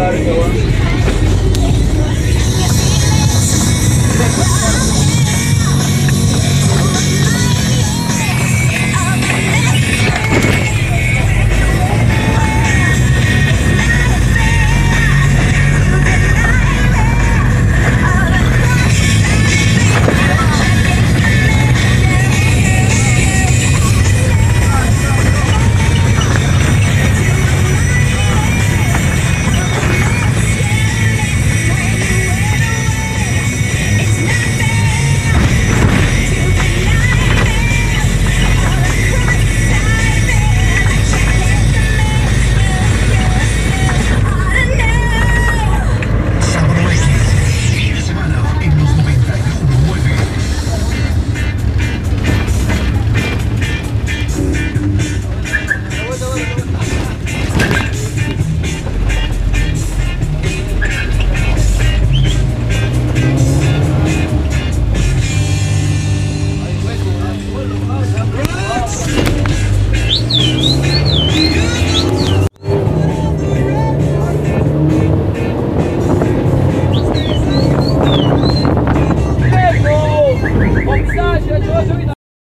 Sorry, go on.